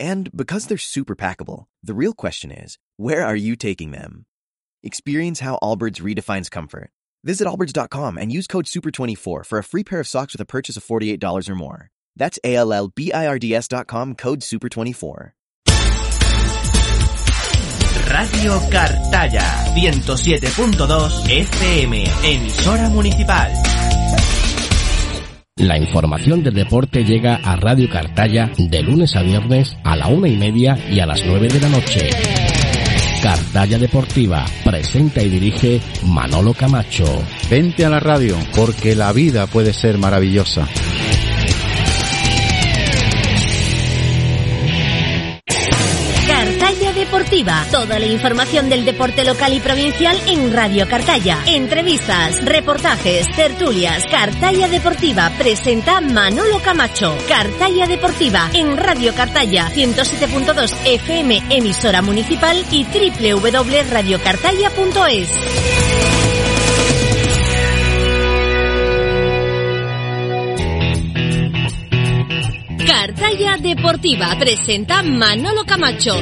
And because they're super packable, the real question is, where are you taking them? Experience how Allbirds redefines comfort. Visit allbirds.com and use code SUPER24 for a free pair of socks with a purchase of $48 or more. That's ALLBIRDS.com, code SUPER24. Radio Cartaya, 107.2 FM, emisora municipal. La información del deporte llega a Radio Cartaya de lunes a viernes a la 1:30 y a las 9:00 p.m. Cartaya Deportiva presenta y dirige Manolo Camacho. Vente a la radio porque la vida puede ser maravillosa. Deportiva. Toda la información del deporte local y provincial en Radio Cartaya. Entrevistas, reportajes, tertulias. Cartaya Deportiva presenta Manolo Camacho. Cartaya Deportiva en Radio Cartaya 107.2 FM, emisora municipal, y www.radiocartaya.es. Cartaya Deportiva presenta Manolo Camacho.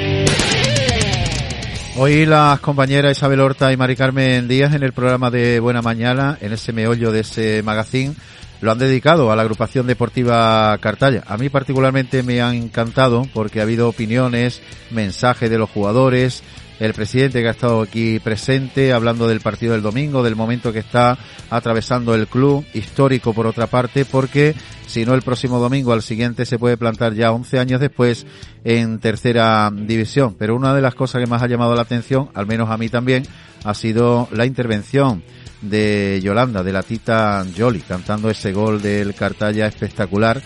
Hoy las compañeras Isabel Horta y Mari Carmen Díaz en el programa de Buena Mañana, en ese meollo de ese magazín, lo han dedicado a la agrupación deportiva Cartaya. A mí particularmente me ha encantado porque ha habido opiniones, mensajes de los jugadores, el presidente que ha estado aquí presente hablando del partido del domingo, del momento que está atravesando el club, histórico por otra parte, porque si no el próximo domingo, al siguiente se puede plantar ya 11 años después en tercera división. Pero una de las cosas que más ha llamado la atención, al menos a mí también, ha sido la intervención de Yolanda, de la Tita Yoli, cantando ese gol del Cartaya espectacular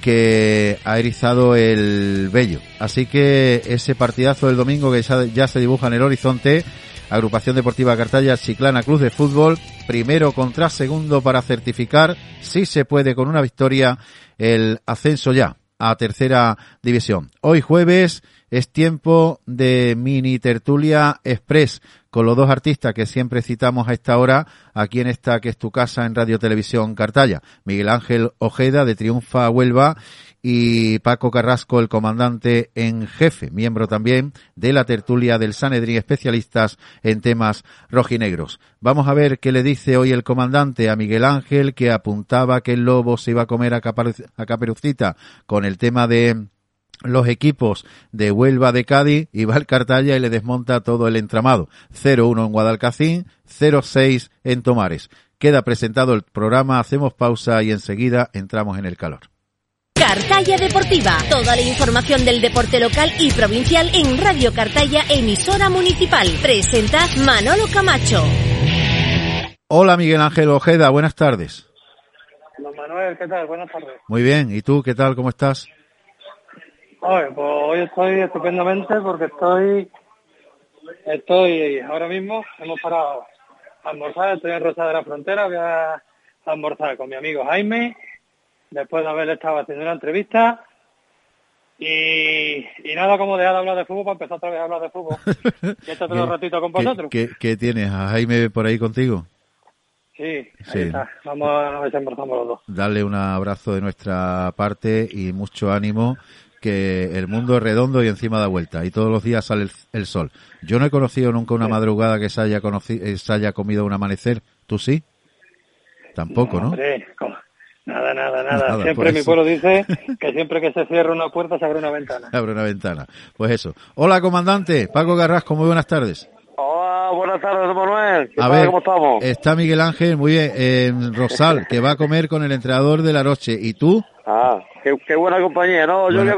que ha erizado el vello. Así que ese partidazo del domingo que ya se dibuja en el horizonte, Agrupación Deportiva Cartaya, Chiclana Cruz de Fútbol, primero contra segundo para certificar, si se puede con una victoria, el ascenso ya a tercera división. Hoy jueves es tiempo de mini tertulia express con los dos artistas que siempre citamos a esta hora aquí en esta que es tu casa en Radio Televisión Cartaya. Miguel Ángel Ojeda de Triunfa Huelva y Paco Carrasco, el comandante en jefe, miembro también de la tertulia del Sanedrín, especialistas en temas rojinegros. Vamos a ver qué le dice hoy el comandante a Miguel Ángel, que apuntaba que el lobo se iba a comer a Caperucita con el tema de los equipos de Huelva, de Cádiz, y va al Cartaya y le desmonta todo el entramado. 0-1 en Guadalcacín, 0-6 en Tomares. Queda presentado el programa, hacemos pausa y enseguida entramos en el calor. Cartaya Deportiva, toda la información del deporte local y provincial en Radio Cartaya, emisora municipal. Presenta Manolo Camacho. Hola Miguel Ángel Ojeda, buenas tardes. Don Manuel, ¿qué tal? Buenas tardes. Muy bien, ¿y tú qué tal? ¿Cómo estás? Oye, pues hoy estoy estupendamente porque estoy ahora mismo, hemos parado a almorzar, estoy en Rosa de la Frontera, voy a almorzar con mi amigo Jaime, después de haber estado haciendo una entrevista, y nada como dejar de hablar de fútbol para empezar otra vez a hablar de fútbol, y estar todo un ratito con vosotros. ¿Qué tienes a Jaime por ahí contigo? Sí. Ahí está, vamos a desembarazarnos los dos. Dale un abrazo de nuestra parte y mucho ánimo, que el mundo es redondo y encima da vuelta y todos los días sale el sol. Yo no he conocido nunca una madrugada que se haya comido un amanecer. ¿Tú sí? Tampoco, ¿no? Hombre, nada. Siempre mi pueblo dice que siempre que se cierra una puerta se abre una ventana. Se abre una ventana. Pues eso. Hola, comandante. Paco Carrasco, muy buenas tardes. Hola, buenas tardes, Manuel. ¿Qué tal? ¿Cómo estamos? Está Miguel Ángel, muy bien, en Rosal, que va a comer con el entrenador de la noche. ¿Y tú? Ah, qué buena compañía. No, bueno, yo voy a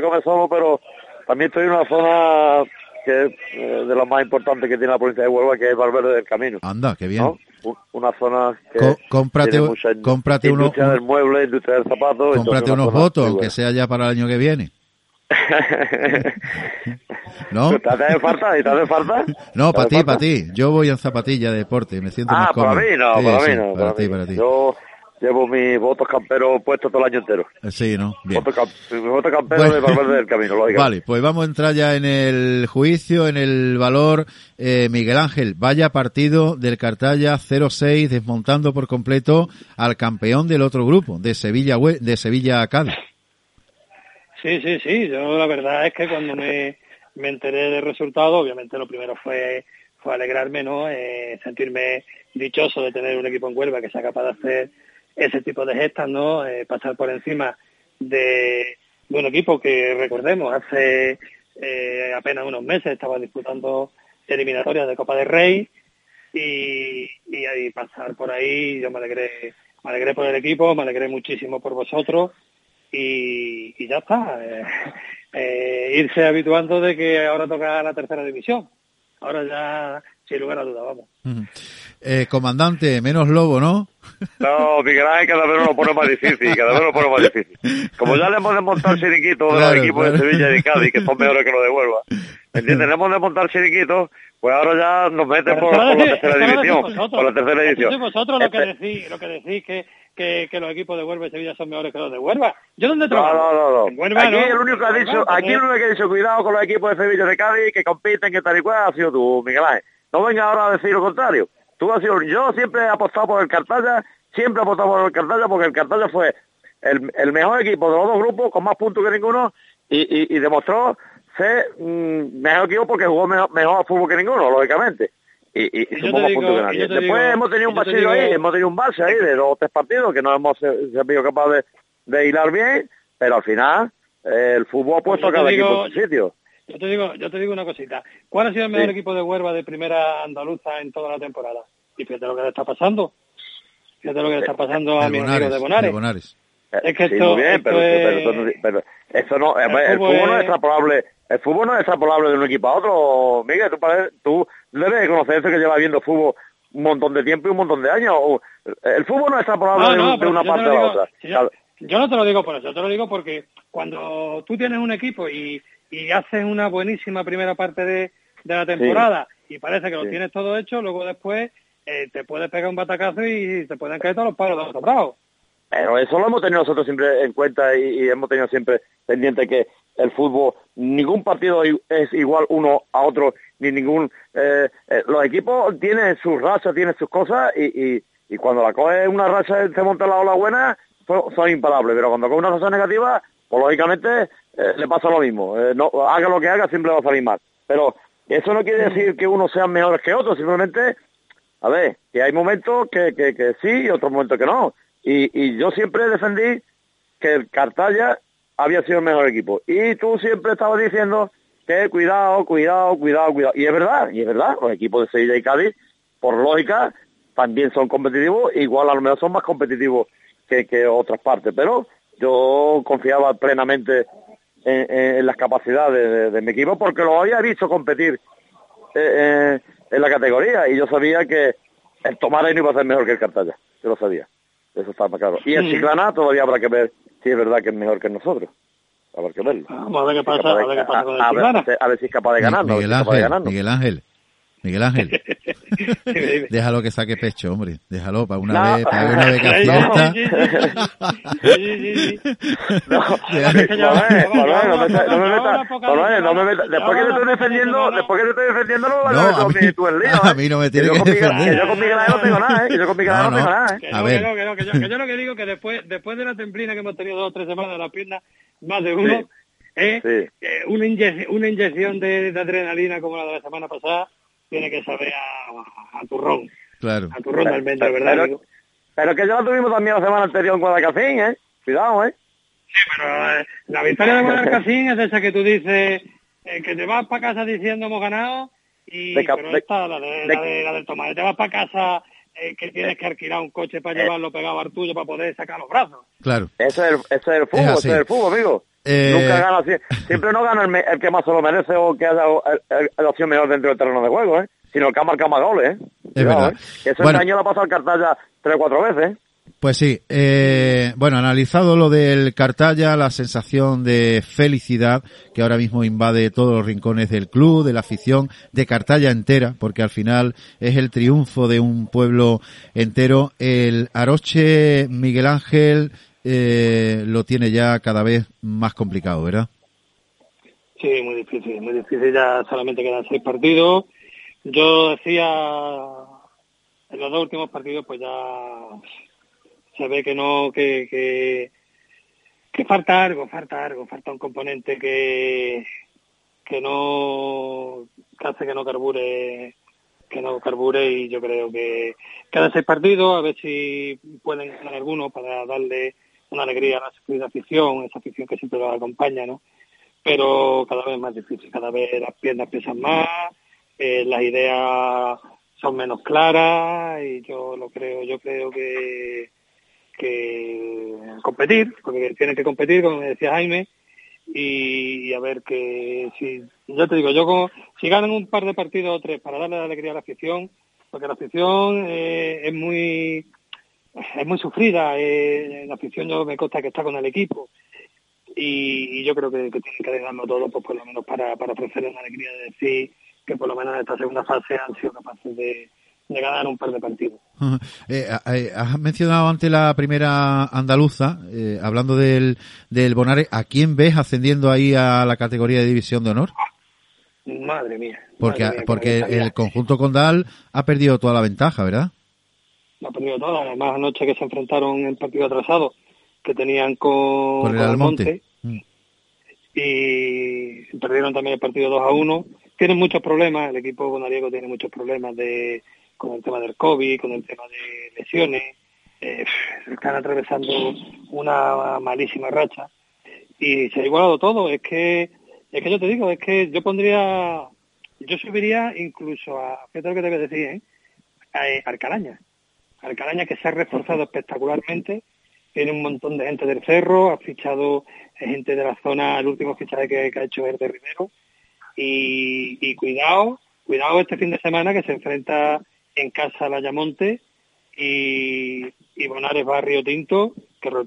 comer solo, pero también estoy en una zona que es de las más importantes que tiene la provincia de Huelva, que es Valverde del Camino. Anda, qué bien. ¿No? Una zona que cómprate industria del mueble, industria del zapato. Cómprate unos votos, aunque sea ya para el año que viene. ¿No? ¿Te hace falta? ¿Te hace falta? No, para ti, para ti. Yo voy en zapatilla de deporte, me siento más cómodo. Ah, para mí no, sí, para sí, mí no. Para ti, para ti. Yo llevo mis botos camperos puestos todo el año entero. Sí, ¿no? Bien. Botos camperos de Valverde del Camino, lógicamente. Vale, pues vamos a entrar ya en el juicio, en el valor. Miguel Ángel, vaya partido del Cartaya 0-6, desmontando por completo al campeón del otro grupo, de Sevilla a Cádiz. Sí, sí, sí. Yo la verdad es que cuando me enteré del resultado, obviamente lo primero fue alegrarme, ¿no? Sentirme dichoso de tener un equipo en Huelva que sea capaz de hacer ese tipo de gestas, ¿no? Pasar por encima de un equipo que, recordemos, hace apenas unos meses estaba disputando eliminatorias de Copa del Rey y ahí pasar por ahí. Yo me alegré por el equipo, me alegré muchísimo por vosotros. Y ya está, irse habituando de que ahora toca la tercera división, ahora ya sin lugar a duda, vamos. Comandante, menos lobo, ¿no? No, Miguel Ángel cada vez lo pone más difícil, Como ya le hemos de montar chiringuitos a los equipos de Sevilla y de Cádiz, que son mejores que lo de Huelva, ¿entiendes? Le hemos de montar chiringuitos, pues ahora ya nos meten por la tercera división. Por la tercera división. Vosotros lo que decís que los equipos de Huelva y Sevilla son mejores que los de Huelva. ¿Yo dónde trabajo? No. Huelva, aquí no. El único que ha dicho cuidado con los equipos de Sevilla y de Cádiz que compiten, que tal y cual, ha sido tú, Miguel Ángel. No vengas ahora a decir lo contrario. Yo siempre he apostado por el Cartaya, porque el Cartaya fue el mejor equipo de los dos grupos, con más puntos que ninguno, y demostró ser mejor equipo porque jugó mejor fútbol que ninguno, lógicamente. Y sumó más puntos que nadie. Después hemos tenido un bache ahí de 2 o 3 partidos que no hemos sido capaces de hilar bien, pero al final el fútbol ha puesto a cada equipo en su sitio. Yo te digo una cosita. ¿Cuál ha sido el mejor equipo de Huelva de primera andaluza en toda la temporada? Y fíjate lo que le está pasando. A mi amigo de Bonares. Es que esto, sí, bien, esto pero eso no. El fútbol no es extrapolable de un equipo a otro. Miguel, tú debes conocer eso, que llevas viendo fútbol un montón de tiempo y un montón de años. El fútbol no es extrapolable de una parte a la otra. Si yo no te lo digo por eso, te lo digo porque cuando tú tienes un equipo y haces una buenísima primera parte de la temporada, sí, y parece que lo tienes todo hecho, luego después te puedes pegar un batacazo y te pueden caer todos los palos de los sobrados. Pero eso lo hemos tenido nosotros siempre en cuenta y hemos tenido siempre pendiente que el fútbol, ningún partido es igual uno a otro, ni ningún... los equipos tienen sus rachas, tienen sus cosas, y cuando la coge una racha y se monta la ola buena, son imparables, pero cuando coge una racha negativa, pues lógicamente... le pasa lo mismo, no haga lo que haga siempre va a salir mal, pero eso no quiere decir que unos sean mejores que otros, simplemente, a ver, que hay momentos que sí y otros momentos que no, y yo siempre defendí que el Cartaya había sido el mejor equipo, y tú siempre estabas diciendo que cuidado, y es verdad, los equipos de Sevilla y Cádiz, por lógica, también son competitivos, igual a lo mejor son más competitivos que otras partes, pero yo confiaba plenamente en las capacidades de mi equipo porque lo había visto competir en la categoría y yo sabía que el Tomares no iba a ser mejor que el Cartaya, yo lo sabía, eso estaba claro, y el Chiclana todavía habrá que ver si es verdad que es mejor que nosotros, habrá que verlo, vamos a ver qué pasa, con el Chiclana, a ver si es capaz de ganarnos. Miguel Ángel, déjalo que saque pecho, hombre, déjalo para una vez castilleta. No me metas, después que te estoy defendiendo no vas a meter tú en lío. A mí no me tiene que defender. Yo con Miguel Ángel no tengo nada, A ver. Que yo lo que digo que después de la temblina que hemos tenido 2 o 3 semanas de las piernas, más de uno, una inyección de adrenalina como la de la semana pasada, tiene que saber a turrón. Claro. A turrón del mento, ¿verdad? Pero que ya lo tuvimos también la semana anterior en Guadalcacín, ¿eh? Cuidado, ¿eh? Sí, pero la victoria de Guadalcacín es esa que tú dices, que te vas para casa diciendo hemos ganado, pero esta, la del Tomares, te vas para casa... que tienes que alquilar un coche para llevarlo pegado al tuyo para poder sacar los brazos. Claro. Ese es el fútbol, amigo. Nunca gana, siempre no gana el que más se lo merece o que haya la opción mejor dentro del terreno de juego, sino el que ha marcado más goles. Es verdad. Eso el año lo ha pasado al Cartaya 3 o 4 veces. Pues sí, bueno, analizado lo del Cartaya, la sensación de felicidad que ahora mismo invade todos los rincones del club, de la afición, de Cartaya entera, porque al final es el triunfo de un pueblo entero. El Aroche Miguel Ángel lo tiene ya cada vez más complicado, ¿verdad? Sí, muy difícil, muy difícil. Ya solamente quedan 6 partidos. Yo decía, en los 2 últimos partidos, pues ya se ve que no, que falta un componente que hace que no carbure, y yo creo que cada 6 partidos, a ver si pueden ganar alguno para darle una alegría a la afición, esa afición que siempre los acompaña, ¿no? Pero cada vez más difícil, cada vez las piernas pesan más, las ideas son menos claras, y yo creo que competir, porque tienen que competir, como me decía Jaime, y a ver que si, ya te digo, si ganan un par de partidos o 3 para darle la alegría a la afición, porque la afición es muy sufrida, la afición yo me consta que está con el equipo, y yo creo que tienen que darlo todo, pues por lo menos para ofrecerles la alegría de decir que por lo menos en esta segunda fase han sido capaces de ganar un par de partidos. Has mencionado antes la primera andaluza, hablando del Bonares. ¿A quién ves ascendiendo ahí a la categoría de División de Honor? Madre mía, porque el conjunto condal ha perdido toda la ventaja, ¿verdad? La ha perdido toda, además anoche que se enfrentaron en partido atrasado que tenían con el Almonte, y perdieron también el partido 2-1. Tienen muchos problemas, el equipo bonariego tiene muchos problemas con el tema del COVID, con el tema de lesiones, están atravesando una malísima racha y se ha igualado todo. Es que yo te digo, es que yo subiría incluso a, fíjate lo que te voy a decir, a Alcalaña, que se ha reforzado espectacularmente. Tiene un montón de gente del Cerro, ha fichado gente de la zona, el último fichaje que ha hecho es de Rivero, y cuidado este fin de semana que se enfrenta en casa a la Yamonte, y Bonares va a Río Tinto, que Río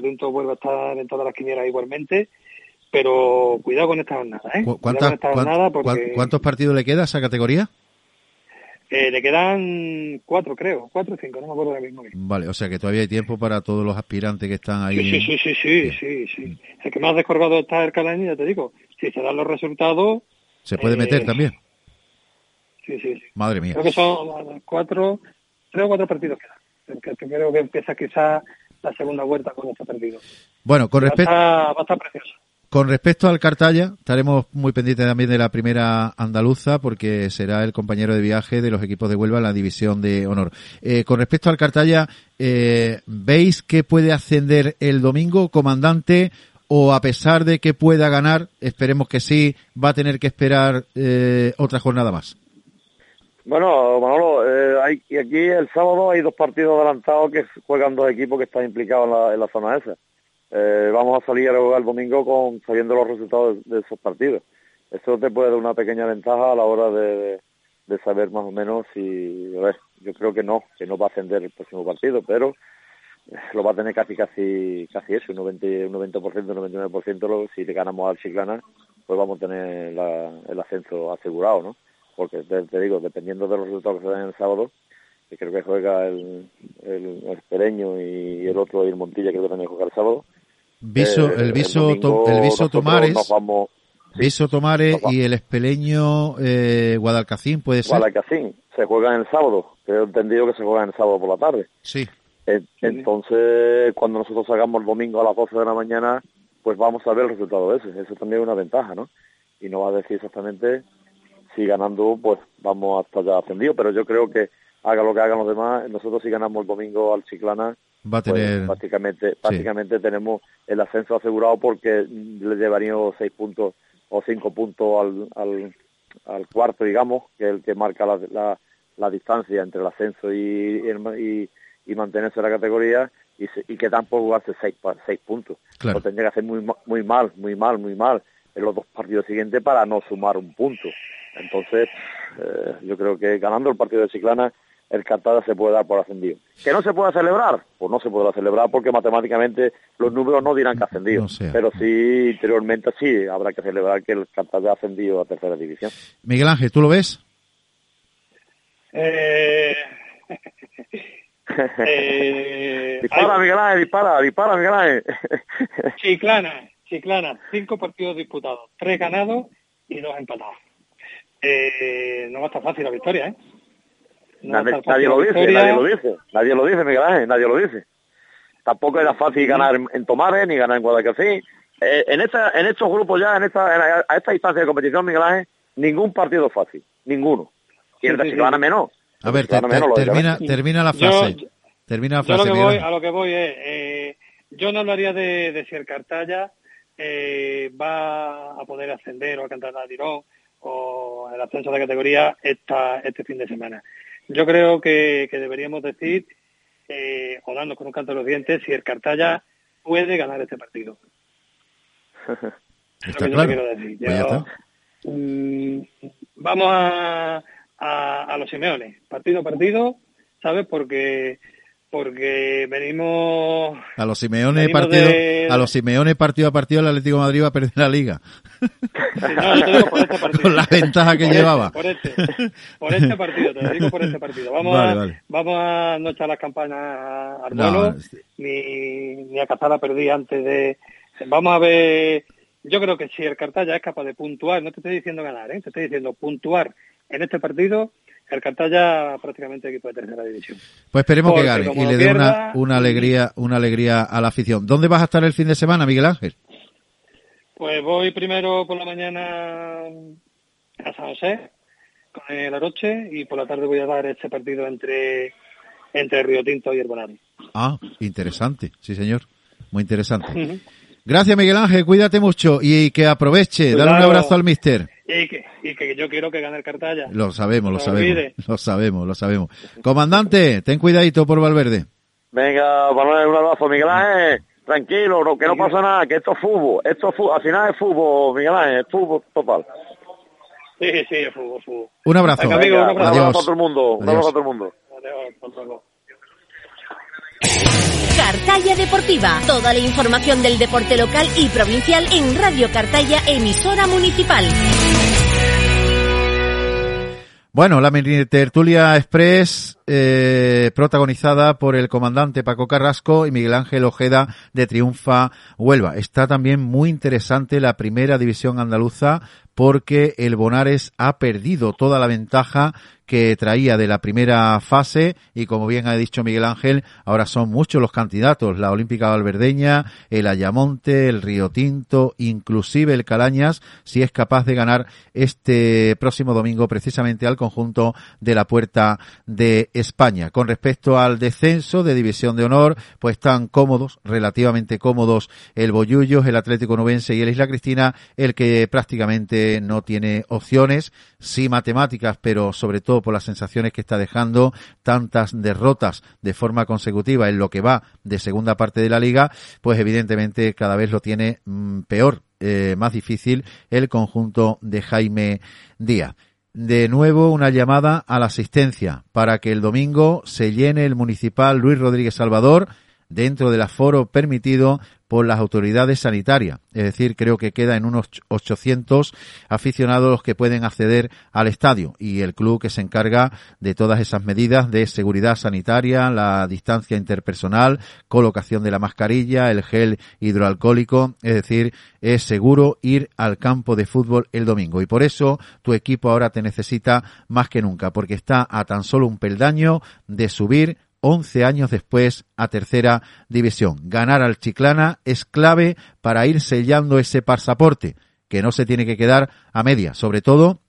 Tinto vuelve a estar en todas las quinielas igualmente, pero cuidado con esta jornada, ¿eh? ¿Cuántos partidos le queda a esa categoría? Le quedan 4, creo, 4 o 5, no me acuerdo ahora mismo. Vale, o sea que todavía hay tiempo para todos los aspirantes que están ahí. Sí. El que más descolgado está el Caladilla, ya te digo. Si se dan los resultados, se puede meter también. Sí. Madre mía. Creo que son 3 o 4 partidos quedan. Creo que empieza quizás la segunda vuelta con este partido. Bueno, con respecto va a estar precioso. Con respecto al Cartaya, estaremos muy pendientes también de la primera andaluza, porque será el compañero de viaje de los equipos de Huelva en la División de Honor. Con respecto al Cartaya, ¿veis que puede ascender el domingo, comandante? ¿O a pesar de que pueda ganar, esperemos que sí, va a tener que esperar otra jornada más? Bueno, Manolo, aquí el sábado hay 2 partidos adelantados que juegan 2 equipos que están implicados en la zona esa. Vamos a salir a jugar el domingo sabiendo los resultados de esos partidos. Eso te puede dar una pequeña ventaja a la hora de saber más o menos si... A ver, yo creo que no va a ascender el próximo partido, pero lo va a tener casi eso, un 90%, 99%. Si le ganamos al Chiclana, pues vamos a tener el ascenso asegurado, ¿no? Porque, te digo, dependiendo de los resultados que se den el sábado, que creo que juega el Espeleño y el otro, el Montilla, creo que también juega el sábado. Viso, Tomares y el Espeleño, Guadalcacín, puede ser. Guadalcacín, se juega el sábado, que he entendido que se juega el sábado por la tarde. Sí. Entonces, cuando nosotros salgamos el domingo a las 12 de la mañana, pues vamos a ver el resultado ese. Eso también es una ventaja, ¿no? Y no va a decir exactamente si ganando, pues vamos hasta ya ascendido, pero yo creo que haga lo que hagan los demás, nosotros si ganamos el domingo al Chiclana, va a tener... pues, prácticamente sí, tenemos el ascenso asegurado, porque le llevaríamos 6 puntos o 5 puntos al cuarto, digamos, que es el que marca la distancia entre el ascenso y mantenerse en la categoría, y que tampoco jugarse 6 puntos. Claro. Lo tendría que hacer muy mal en los 2 partidos siguientes para no sumar un punto. Entonces, yo creo que ganando el partido de Chiclana el Cartaya se puede dar por ascendido. ¿Que no se pueda celebrar? Pues no se podrá celebrar porque matemáticamente los números no dirán que ha ascendido. No sé. Pero sí, interiormente sí, habrá que celebrar que el Cartaya ha ascendido a tercera división. Miguel Ángel, ¿tú lo ves? Dispara, Miguel Ángel, dispara, Miguel Ángel. Chiclana, 5 partidos disputados, 3 ganados y 2 empatados. No va a estar fácil la victoria, ¿eh? Nadie lo dice, Miguel Ángel, nadie lo dice. Tampoco era fácil ganar en Tomares ni ganar en Guadalcacín. En estos grupos ya, a esta distancia de competición, Miguel Ángel, ningún partido fácil, ninguno. Y el de Chiclana menos. A ver, termina la frase. Yo a lo que voy es, yo no hablaría de si el Cartaya va a poder ascender o alcanzar a Tirón o el ascenso de categoría este fin de semana. Yo creo que deberíamos decir, o darnos con un canto de los dientes, si el Cartaya puede ganar este partido. Está claro. Quiero decir. Vamos a los Simeones, partido a partido, ¿sabes? Porque venimos a los Simeones partido a partido. El Atlético de Madrid va a perder la liga. Sí, no, te digo por este partido. Con la ventaja que llevaba. Por este partido, te lo digo por este partido. Vamos a no echar las campanas al vuelo, ni a cazar la perdida antes de... Vamos a ver... Yo creo que si el Cartaya es capaz de puntuar, no te estoy diciendo ganar, te estoy diciendo puntuar en este partido... El Cartaya prácticamente equipo de tercera división. Pues esperemos que gane y le dé una alegría a la afición. ¿Dónde vas a estar el fin de semana, Miguel Ángel? Pues voy primero por la mañana a San José con el Aroche y por la tarde voy a dar este partido entre Río Tinto y el Bonares. Ah, interesante, sí señor, muy interesante. Uh-huh. Gracias, Miguel Ángel, cuídate mucho y que aproveche. Dale un abrazo al míster. Y que yo quiero que gane el Cartaya. Lo sabemos. Comandante, ten cuidadito por Valverde. Venga, Manuel, un abrazo, Miguel Ángel. Tranquilo, que no pasa nada, que esto es fútbol. Al final es fútbol, Miguel Ángel, es fútbol total. Sí, es fútbol. Un abrazo. Venga, amigo, un abrazo. Adiós. Un abrazo a todo el mundo. Adiós. Cartaya Deportiva. Toda la información del deporte local y provincial en Radio Cartaya, emisora municipal. Bueno, la tertulia express protagonizada por el comandante Paco Carrasco y Miguel Ángel Ojeda de Triunfa Huelva. Está también muy interesante la primera división andaluza porque el Bonares ha perdido toda la ventaja que traía de la primera fase y, como bien ha dicho Miguel Ángel, ahora son muchos los candidatos: la Olímpica Valverdeña, el Ayamonte, el Río Tinto, inclusive el Calañas, si es capaz de ganar este próximo domingo precisamente al conjunto de la Puerta de España. Con respecto al descenso de División de Honor, pues están cómodos, relativamente cómodos, el Boyullo, el Atlético Novense y el Isla Cristina, el que prácticamente no tiene opciones, sí matemáticas, pero sobre todo por las sensaciones que está dejando tantas derrotas de forma consecutiva en lo que va de segunda parte de la liga, pues evidentemente cada vez lo tiene peor, más difícil el conjunto de Jaime Díaz. De nuevo una llamada a la asistencia para que el domingo se llene el municipal Luis Rodríguez Salvador dentro del aforo permitido por las autoridades sanitarias. Es decir, creo que queda en unos 800 aficionados los que pueden acceder al estadio y el club que se encarga de todas esas medidas de seguridad sanitaria, la distancia interpersonal, colocación de la mascarilla, el gel hidroalcohólico. Es decir, es seguro ir al campo de fútbol el domingo y por eso tu equipo ahora te necesita más que nunca, porque está a tan solo un peldaño de subir 11 años después a tercera división. Ganar al Chiclana es clave para ir sellando ese pasaporte, que no se tiene que quedar a media, sobre todo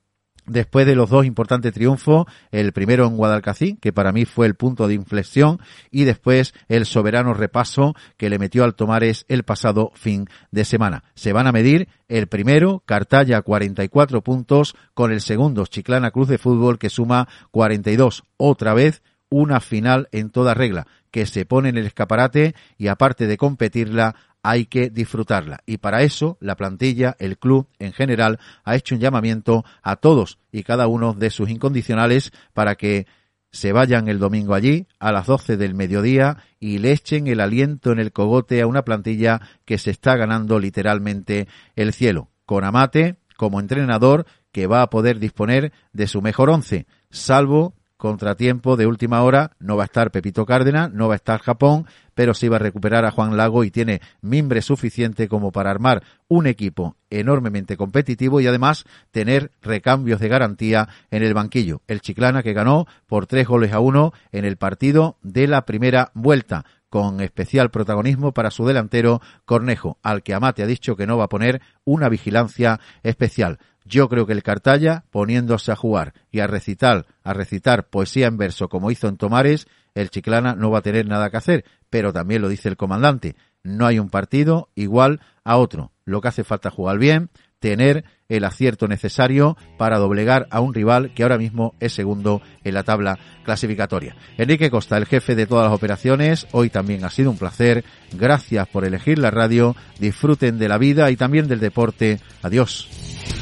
después de los dos importantes triunfos, el primero en Guadalcacín, que para mí fue el punto de inflexión, y después el soberano repaso que le metió al Tomares el pasado fin de semana. Se van a medir el primero, Cartaya, 44 puntos, con el segundo, Chiclana Cruz de Fútbol, que suma 42. Otra vez, una final en toda regla, que se pone en el escaparate y aparte de competirla, hay que disfrutarla. Y para eso la plantilla, el club en general, ha hecho un llamamiento a todos y cada uno de sus incondicionales para que se vayan el domingo allí a las 12 del mediodía y le echen el aliento en el cogote a una plantilla que se está ganando literalmente el cielo, con Amate como entrenador, que va a poder disponer de su mejor once, salvo contratiempo de última hora. No va a estar Pepito Cárdenas, no va a estar Japón, pero sí va a recuperar a Juan Lago y tiene mimbre suficiente como para armar un equipo enormemente competitivo y además tener recambios de garantía en el banquillo. El Chiclana, que ganó por 3-1 en el partido de la primera vuelta, con especial protagonismo para su delantero Cornejo, al que Amate ha dicho que no va a poner una vigilancia especial. Yo creo que el Cartaya, poniéndose a jugar y a recitar poesía en verso como hizo en Tomares, el Chiclana no va a tener nada que hacer, pero también lo dice el comandante, no hay un partido igual a otro. Lo que hace falta es jugar bien, tener el acierto necesario para doblegar a un rival que ahora mismo es segundo en la tabla clasificatoria. Enrique Costa, el jefe de todas las operaciones, hoy también ha sido un placer. Gracias por elegir la radio, disfruten de la vida y también del deporte. Adiós.